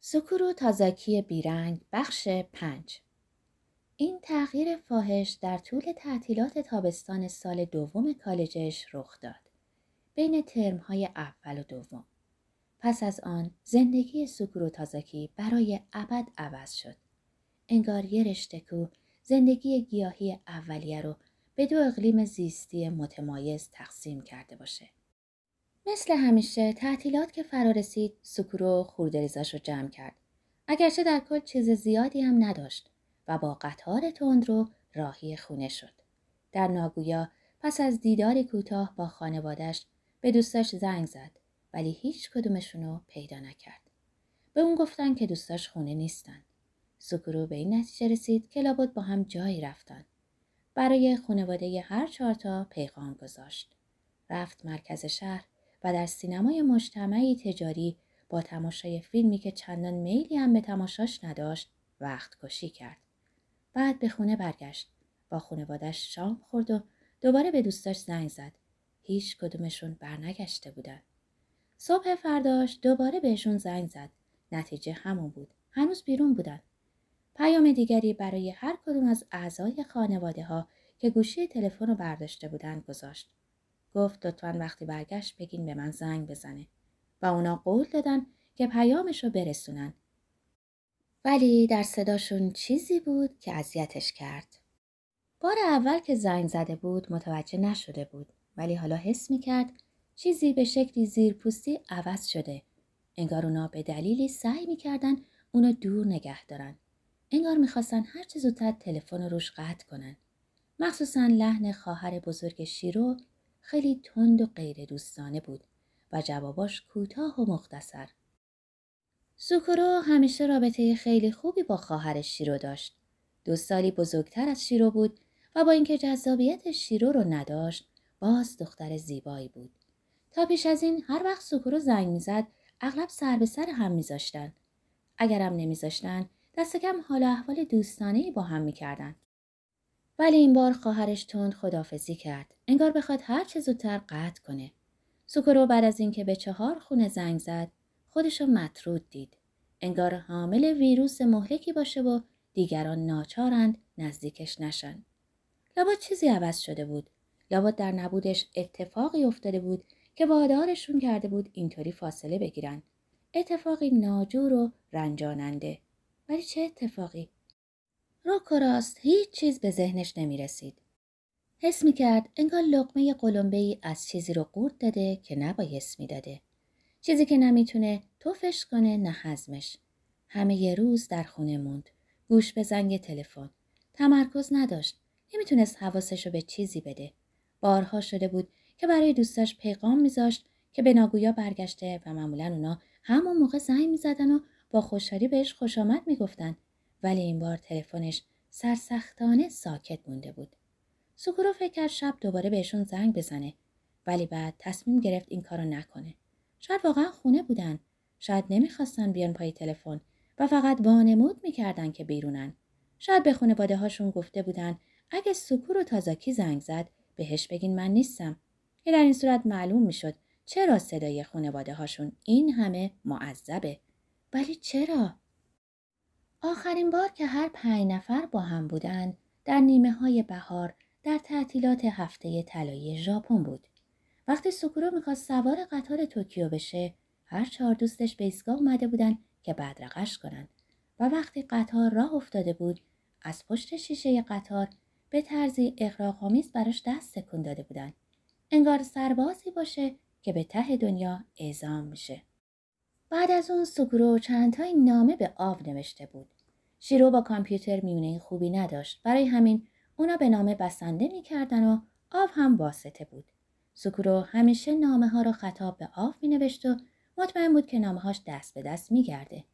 سوکورو تازاکی بیرنگ بخش 5. این تغییر فاحش در طول تعطیلات تابستان سال دوم کالجش رخ داد، بین ترم‌های اول و دوم. پس از آن زندگی سوکورو تازاکی برای ابد عوض شد. انگار یه رشته‌کوه زندگی گیاهی اولیه رو به دو اقلیم زیستی متمایز تقسیم کرده باشه. مثل همیشه تعطیلات که فرا رسید، سوکورو خورده‌ریزاش رو جمع کرد، اگرچه در کل چیز زیادی هم نداشت، و با قطار تندرو راهی خونه شد. در ناگویا پس از دیدار کوتاه با خانواده‌اش به دوستاش زنگ زد، ولی هیچ کدومشونو پیدا نکرد. به اون گفتن که دوستاش خونه نیستن. سوکورو به این نتیجه رسید که لابد با هم جایی رفتن. برای خانواده هر 4 تا پیغام گذاشت. رفت مرکز شهر و در سینمای مجتمعی تجاری با تماشای فیلمی که چندان میلی هم به تماشاش نداشت وقت کشی کرد. بعد به خونه برگشت، با خانواده‌اش شام خورد و دوباره به دوستاش زنگ زد. هیچ کدومشون برنگشته بودن. صبح فرداش دوباره بهشون زنگ زد. نتیجه همون بود. هنوز بیرون بودن. پیام دیگری برای هر کدوم از اعضای خانواده‌ها که گوشی تلفن رو برداشته بودن گذاشت. گفت لطفاً وقتی برگشت بگین به من زنگ بزنه، و اونا قول دادن که پیامش رو برسونن. ولی در صداشون چیزی بود که اذیتش کرد. بار اول که زنگ زده بود متوجه نشده بود، ولی حالا حس می‌کرد چیزی به شکلی زیرپوستی عوض شده. انگار اونا به دلیلی سعی می‌کردن اونو دور نگه دارن. انگار می‌خواستن هر چه زودتر تلفن رو روش قطع کنن. مخصوصاً لحن خواهر بزرگ شیرو خیلی تند و غیر دوستانه بود و جواباش کوتاه و مختصر. سوکورو همیشه رابطه خیلی خوبی با خواهر شیرو داشت. 2 سالی بزرگتر از شیرو بود و با اینکه جذابیت شیرو رو نداشت، باز دختر زیبایی بود. تا پیش از این هر وقت سوکورو زنگ میزد، اغلب سر به سر هم میذاشتن. اگرم نمیذاشتن، دست کم حال و احوال دوستانه‌ای با هم میکردن. ولی این بار خواهرش تند خداحافظی کرد، انگار بخواد هر چه زودتر قطع کنه. سوکورو بعد از اینکه به 4 خونه زنگ زد، خودشو مطرود دید. انگار حامل ویروس مهلکی باشه و دیگران ناچارند نزدیکش نشن. لابد چیزی عوض شده بود. لابد در نبودش اتفاقی افتاده بود که وادارشون کرده بود اینطوری فاصله بگیرن. اتفاقی ناجور و رنجاننده. ولی چه اتفاقی؟ روک و راست هیچ چیز به ذهنش نمی رسید. حس می کرد انگار لقمه قلمبه‌ای از چیزی رو قورت داده که نبایست می داده. چیزی که نمیتونه توفش کنه نه هضمش. همه یه روز در خونه موند. گوش به زنگ تلفن. تمرکز نداشت. نمیتونست حواسشو به چیزی بده. بارها شده بود که برای دوستاش پیغام میذاشت که به ناگویا برگشته و معمولا اونا همون موقع زنگ میزدن و با خوشحالی بهش خوش آمد میگفتن. ولی این بار تلفنش سرسختانه ساکت مونده بود. سوکورو فکر کرد شب دوباره بهشون زنگ بزنه، ولی بعد تصمیم گرفت این کارو نکنه. شاید واقعا خونه بودن، شاید نمیخواستن بیان پای تلفن و فقط وانمود میکردن که بیرونن. شاید به خانواده هاشون گفته بودن اگه سوکورو تازاکی زنگ زد بهش بگین من نیستم، که در این صورت معلوم میشد چرا صدای خانواده هاشون این همه معذبه. ولی چرا؟ آخرین بار که هر 5 نفر با هم بودن در نیمه های بهار در تعطیلات هفته طلایی ژاپن بود. وقتی سوکورو میخواست سوار قطار توکیو بشه، هر 4 دوستش به ایستگاه اومده بودن که بدرقش کنن، و وقتی قطار راه افتاده بود، از پشت شیشه قطار به طرزی اغراق‌آمیز براش دست تکون داده بودن. انگار سربازی باشه که به ته دنیا اعزام میشه. بعد از اون سوکورو چندتای نامه به آو نوشته بود. شیرو با کامپیوتر میونه خوبی نداشت، برای همین اونا به نامه بسنده میکردن و آو هم واسطه بود. سوکورو همیشه نامه ها رو خطاب به آف می نوشت و مطمئن بود که نامه هاش دست به دست می گرده.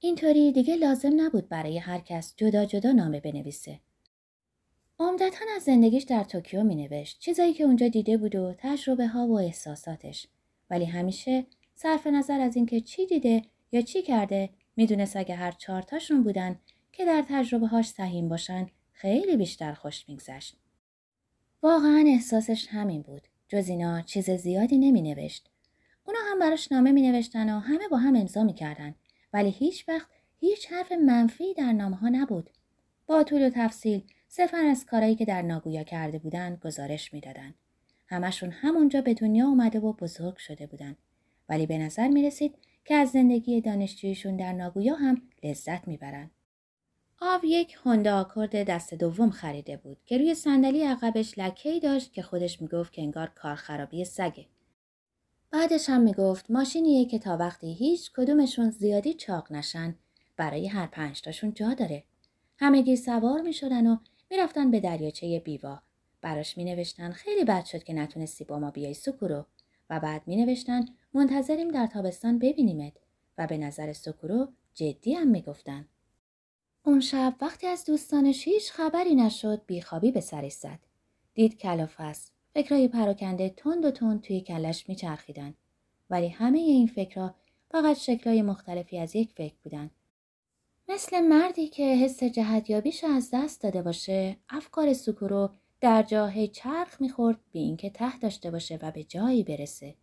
اینطوری دیگه لازم نبود برای هر کس جدا جدا نامه بنویسه. عمدتاً از زندگیش در توکیو می نوشت، چیزایی که اونجا دیده بود و تجربه ها و احساساتش، ولی همیشه صرف نظر از اینکه چی دیده یا چی کرده، می دونست اگه هر 4 تاشون بودن که در تجربه هاش سهیم باشن خیلی بیشتر خوش می گذشت. واقعاً احساسش همین بود. جز اینا چیز زیادی نمی نوشت. اونا هم براش نامه می نوشتن و همه با هم امضا می کردن. ولی هیچ وقت هیچ حرف منفی در نامه‌ها نبود. با طول و تفصیل صفر از کارهایی که در ناگویا کرده بودند گزارش میدادند. همشون همونجا به دنیا اومده و بزرگ شده بودند. ولی به نظر میرسید که از زندگی دانشجویشون در ناگویا هم لذت میبرند. آو یک هوندا آکورد دست دوم خریده بود که روی صندلی عقبش لکه‌ای داشت که خودش میگفت که انگار کار خرابی سگه. بعدش هم میگفت ماشینیه که تا وقتی هیچ کدومشون زیادی چاق نشن برای هر 5 تاشون جا داره. همگی سوار میشدن و میرفتن به دریاچه بیوا. براش مینوشتن خیلی بد شد که نتونستی با ما بیای سوکورو و بعد مینوشتن منتظریم در تابستان ببینیمت و به نظر سوکورو جدی هم میگفتن. اون شب وقتی از دوستانش هیچ خبری نشد بیخوابی به سرش زد. دید کلافست. فکرای پراکنده تند و تند توی کلش میچرخیدن. ولی همه این فکرها فقط شکلای مختلفی از یک فکر بودن. مثل مردی که حس جهتیابیش از دست داده باشه، افکار سوکورو در جاهی چرخ میخورد بی اینکه ته داشته باشه و به جایی برسه.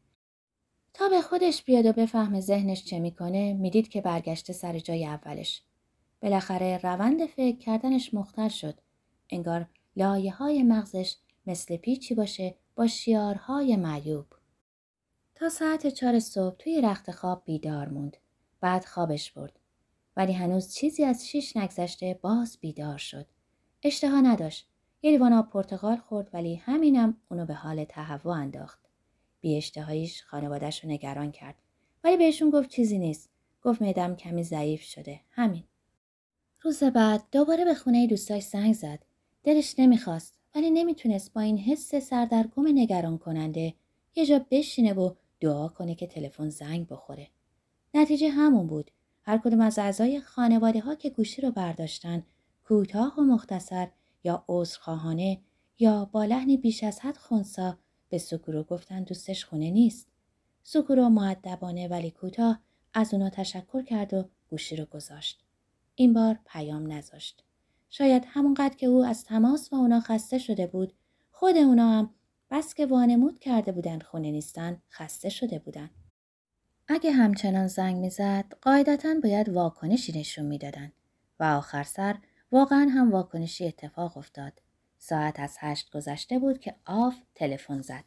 تا به خودش بیاد و بفهمه ذهنش چه میکنه، میدید که برگشته سر جای اولش. بالاخره روند فکر کردنش مختل شد. انگار لایه‌های مغزش مثل پیچی باشه با شیارهای معیوب. تا ساعت 4 صبح توی رخت خواب بیدار موند. بعد خوابش برد. ولی هنوز چیزی از 6 نگذشته باز بیدار شد. اشتها نداشت. یه لیوان آب پرتقال خورد ولی همینم اونو به حال تهوع انداخت. بی اشتهاییش خانواده‌اش رو نگران کرد. ولی بهشون گفت چیزی نیست. گفت معدم کمی ضعیف شده. همین. روز بعد دوباره به خونه دوستاش زنگ زد. دلش نمیخواست ولی نمیتونست با این حس سردرگم نگران کننده یه جا بشینه و دعا کنه که تلفن زنگ بخوره. نتیجه همون بود. هر کدوم از اعضای خانواده ها که گوشی رو برداشتن کوتاه و مختصر یا عذرخواهانه یا با لحنی بیش از حد خنثا به سوکورو گفتن دوستش خونه نیست. سوکورو مؤدبانه ولی کوتاه از اونا تشکر کرد و گوشی رو گذاشت. این بار پیام نذاشت. شاید همونقدر که او از تماس با اونا خسته شده بود، خود اونا هم بس که وانمود کرده بودن خونه نیستن، خسته شده بودن. اگه همچنان زنگ میزد، قاعدتاً باید واکنشی نشون میدادن و آخر سر واقعاً هم واکنشی اتفاق افتاد. ساعت از 8 گذشته بود که آف تلفن زد.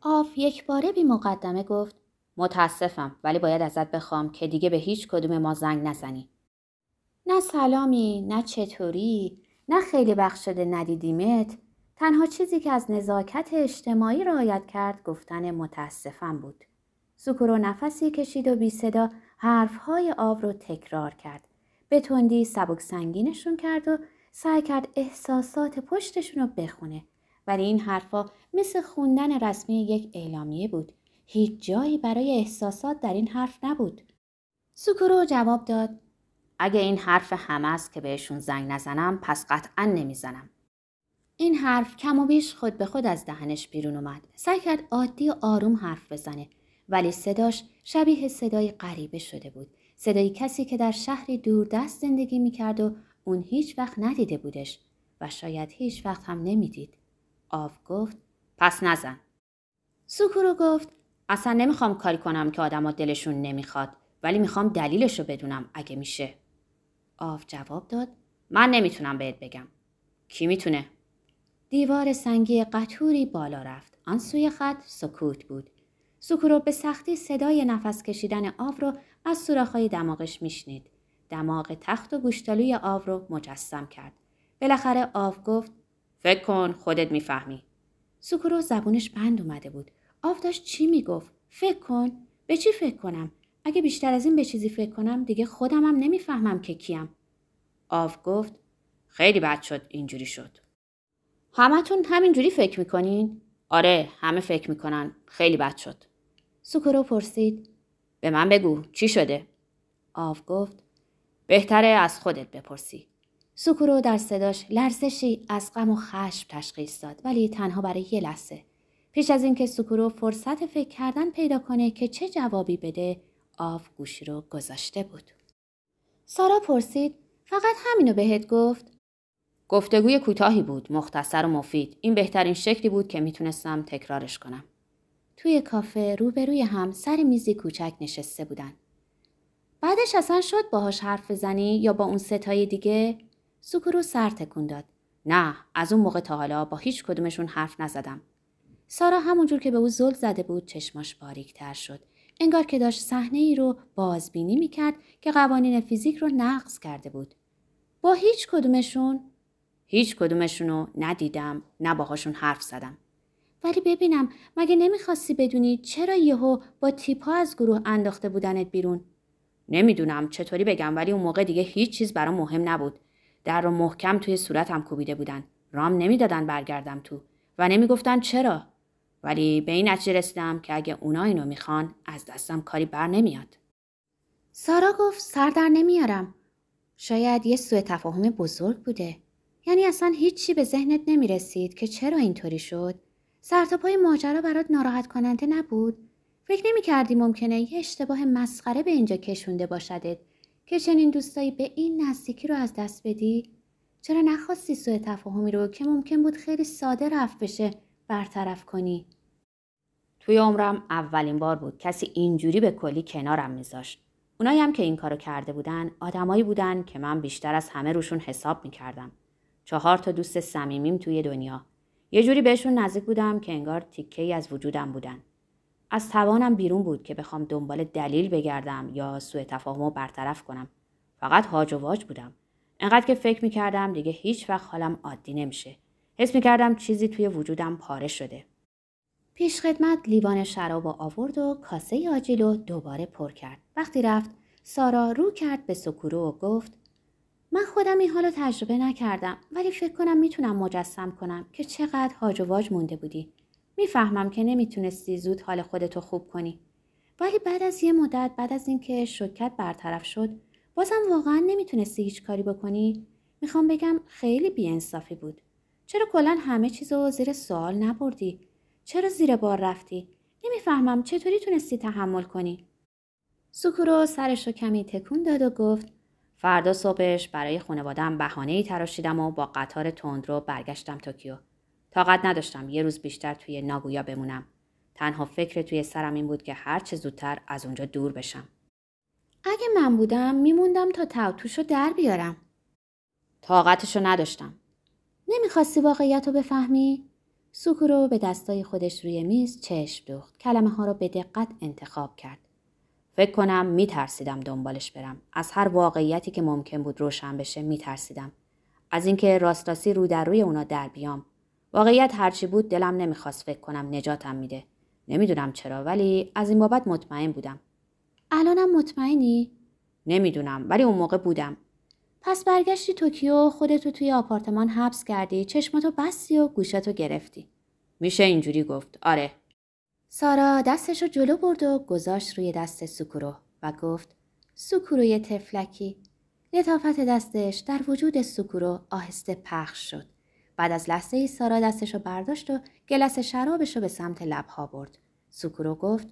آف یک باره بی مقدمه گفت: متاسفم ولی باید ازت بخوام که دیگه به هیچ کدوم ما زنگ نزنی. نه سلامی، نه چطوری، نه خیلی وقت شده ندیدیمت. تنها چیزی که از نزاکت اجتماعی رعایت کرد گفتن متاسفم بود. سوکورو نفسی کشید و بی صدا حرفهای آو رو تکرار کرد. به تندی سبک سنگینشون کرد و سعی کرد احساسات پشتشون رو بخونه. ولی این حرفا مثل خوندن رسمی یک اعلامیه بود. هیچ جایی برای احساسات در این حرف نبود. سوکورو جواب داد: اگه این حرف همه است که بهشون زنگ نزنم پس قطعاً نمیزنم. این حرف کم و بیش خود به خود از دهنش بیرون اومد. سعی کرد عادی و آروم حرف بزنه ولی صداش شبیه صدای غریبه شده بود. صدای کسی که در شهری دوردست زندگی میکرد و اون هیچ وقت ندیده بودش و شاید هیچ وقت هم نمیدید. آو گفت: پس نزن. سوکورو گفت: اصلا نمیخوام کاری کنم که آدما دلشون نمیخواد ولی میخوام دلیلشو بدونم اگه میشه. آو جواب داد: من نمیتونم بهت بگم. کی میتونه؟ دیوار سنگی قطوری بالا رفت. آن سوی خط سکوت بود. سوکورو به سختی صدای نفس کشیدن آو رو از سوراخ‌های دماغش میشنید. دماغ تخت و گوشتالوی آو رو مجسم کرد. بالاخره آو گفت: فکر کن خودت میفهمی. سوکورو زبونش بند اومده بود. آو داشت چی میگفت؟ فکر کن؟ به چی فکر کنم؟ اگه بیشتر از این به چیزی فکر کنم دیگه خودم هم نمیفهمم که کیم. آو گفت: خیلی بد شد اینجوری شد. همتون همینجوری فکر میکنین؟ آره همه فکر میکنن. خیلی بد شد. سوکورو پرسید: به من بگو چی شده؟ آو گفت: بهتره از خودت بپرسی. سوکورو در صداش لرزشی از غم و خشم تشخیص داد ولی تنها برای یه لحظه. پیش از اینکه سوکورو فرصت فکر کردن پیدا کنه که چه جوابی بده، آو گوشی رو گذاشته بود. سارا پرسید: فقط همینو بهت گفت؟ گفتگوی کوتاهی بود، مختصر و مفید. این بهترین شکلی بود که میتونستم تکرارش کنم. توی کافه روبروی هم سر میزی کوچک نشسته بودن. بعدش اصلا شد باهاش حرف بزنی یا با اون ستای دیگه؟ سوکورو سر تکون داد. نه، از اون موقع تا حالا با هیچ کدومشون حرف نزدم. سارا همونجور که به او زل زده بود چشماش باریک‌تر شد. انگار که داشت صحنه‌ای رو بازبینی می‌کرد که قوانین فیزیک رو نقض کرده بود. با هیچ کدومشون؟ هیچ کدومشون رو ندیدم، نه باهاشون حرف زدم. ولی ببینم مگه نمی‌خواستی بدونی چرا یهو با تیپا از گروه انداخته بودنت بیرون؟ نمیدونم چطوری بگم، ولی اون موقع دیگه هیچ چیز برام مهم نبود. در رو محکم توی صورتم کوبیده بودن. رام نمیدادن برگردم تو و نمیگفتن چرا. ولی به این نتیجه رسیدم که اگه اونا اینو میخوان از دستم کاری بر نمیاد. سارا گفت سر در نمیارم. شاید یه سوء تفاهم بزرگ بوده. یعنی اصلا هیچی به ذهنت نمیرسید که چرا اینطوری شد؟ سرتاپای ماجرا برات ناراحت کننده نبود؟ فکر نمی‌کردی ممکنه یه اشتباه مسخره به اینجا کشونده باشدت که چنین دوستایی به این نزدیکی رو از دست بدی؟ چرا نخواستی سوء تفاهمی رو که ممکن بود خیلی ساده رفع بشه برطرف کنی؟ توی عمرم اولین بار بود کسی اینجوری به کلی کنارم میذاشت. اونایی هم که این کارو کرده بودن آدمایی بودن که من بیشتر از همه روشون حساب میکردم. 4 تا دوست صمیمیم توی دنیا. یه جوری بهشون نزدیک بودم که انگار تیکه‌ای از وجودم بودن. از توانم بیرون بود که بخوام دنبال دلیل بگردم یا سوء تفاهمو برطرف کنم. فقط هاج و واج بودم. انقدر که فکر می‌کردم دیگه هیچ وقت حالم عادی نمیشه. حس می‌کردم چیزی توی وجودم پاره شده. پیشخدمت لیوان شرابو آورد و کاسه آجیلو دوباره پر کرد. وقتی رفت، سارا رو کرد به سوکورو و گفت: من خودم این حالو تجربه نکردم، ولی فکر کنم میتونم مجسم کنم که چقدر هاج و واج مونده بودی. میفهمم که نمیتونستی زود حال خودتو خوب کنی. ولی بعد از یه مدت، بعد از اینکه شوکت برطرف شد، بازم واقعا نمیتونستی هیچ کاری بکنی. میخوام بگم خیلی بی‌انصافی بود. چرا کلاً همه چیزو زیر سوال نبردی؟ چرا زیر بار رفتی؟ نمیفهمم چطوری تونستی تحمل کنی. سوکورو سرشو کمی تکون داد و گفت: فردا صبحش برای خانواده‌ام بهانه‌ای تراشیدم و با قطار تندرو برگشتم توکیو. طاقت نداشتم یه روز بیشتر توی ناگویا بمونم. تنها فکر توی سرم این بود که هر چه زودتر از اونجا دور بشم. اگه من بودم میموندم تا تاوتوشو در بیارم. طاقتشو نداشتم. نمیخواستی واقعیتو بفهمی؟ سوکورو به دستای خودش روی میز چشم دوخت. کلمه ها رو به دقت انتخاب کرد. فکر کنم میترسیدم دنبالش برم. از هر واقعیتی که ممکن بود روشن بشه میترسیدم. از اینکه راستاسی رو در روی اونا در بیام. واقعیت هرچی بود دلم نمیخواست فکر کنم نجاتم میده. نمیدونم چرا، ولی از این بابت مطمئن بودم. الانم مطمئنی؟ نمیدونم، ولی اون موقع بودم. پس برگشتی توکیو، خودتو توی آپارتمان حبس کردی، چشماتو بستی و گوشاتو گرفتی. میشه اینجوری گفت، آره. سارا دستشو جلو برد و گذاشت روی دست سوکورو و گفت: سوکوروی تفلکی. لطافت دستش در وجود سوکورو آهسته پخش شد. بعد از لحظه‌ای سارا دستشو برداشت و گلس شرابشو به سمت لب‌ها برد. سوکورو گفت: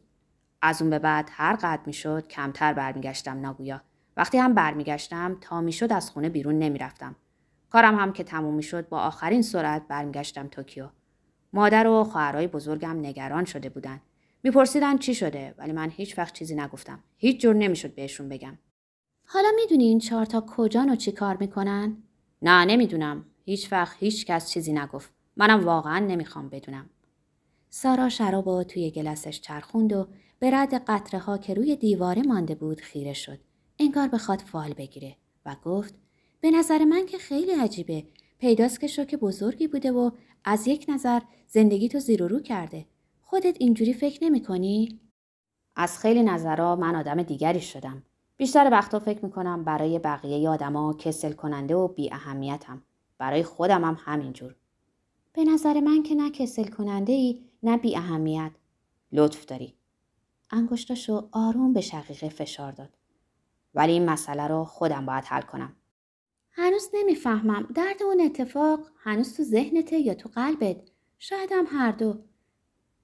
از اون به بعد هر قد میشد کمتر برمیگشتم ناگویا. وقتی هم برمیگشتم تا میشد از خونه بیرون نمیرفتم. کارم هم که تموم میشد با آخرین سرعت برمیگشتم توکیو. مادر و خواهرای بزرگم نگران شده بودن. میپرسیدن چی شده، ولی من هیچ وقت چیزی نگفتم. هیچ جور نمیشد بهشون بگم. حالا میدونی این 4 تا کجان و چی کار میکنن؟ نه نمیدونم. هیچ وقت هیچ کس چیزی نگفت. منم واقعا نمیخوام بدونم. سارا شرابو توی گلسش چرخوند و به رد قطره ها که روی دیواره مانده بود خیره شد. انگار بخواد فال بگیره و گفت: به نظر من که خیلی عجیبه. پیداست که شوک بزرگی بوده و از یک نظر زندگیتو زیر و رو کرده. خودت اینجوری فکر نمی‌کنی؟ از خیلی نظرها من آدم دیگری شدم. بیشتر وقتا فکر می‌کنم برای بقیه آدما کسل کننده و بی اهمیتم. برای خودم هم همینجور. به نظر من که نه کسل کننده ای، نه بی اهمیت. لطف داری. انگشتاشو آروم به شقیقه فشار داد. ولی این مسئله رو خودم باید حل کنم. هنوز نمیفهمم درد اون اتفاق هنوز تو ذهنته یا تو قلبت؟ شاید هم هر دو.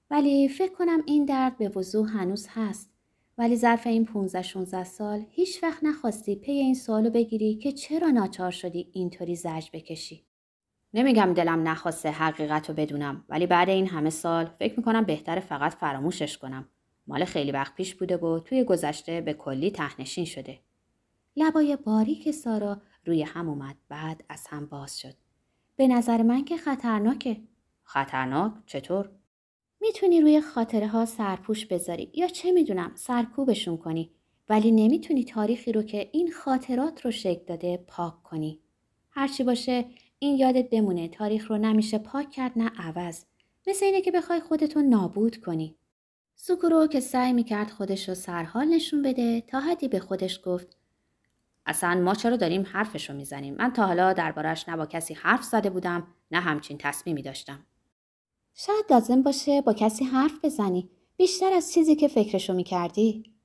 ولی فکر کنم این درد به وضوح هنوز هست. ولی ظرف این 15-16 سال هیچ وقت نخواستی پی این سوالو بگیری که چرا ناچار شدی اینطوری زجر بکشی. نمیگم دلم نخواسته حقیقتو بدونم، ولی بعد این همه سال فکر میکنم بهتره فقط فراموشش کنم. مال خیلی وقت پیش بوده و توی گذشته به کلی ته‌نشین شده. لبای باریک سارا روی هم اومد، بعد از هم باز شد. به نظر من که خطرناکه. خطرناک؟ چطور؟ میتونی روی خاطره ها سرپوش بذاری یا چه میدونم سرکوبشون کنی، ولی نمیتونی تاریخی رو که این خاطرات رو شکل داده پاک کنی. هرچی باشه این یادت بمونه، تاریخ رو نمیشه پاک کرد نه عوض. مثل اینه که بخوای خودتو نابود کنی. سوکورو که سعی میکرد خودش رو سرحال نشون بده، تا حدی به خودش گفت اصلا ما چرا داریم حرفشو میزنیم؟ من تا حالا دربارش نه با کسی حرف زده بودم نه همچین تصمیمی داشتم. شاید لازم باشه با کسی حرف بزنی، بیشتر از چیزی که فکرشو میکردی.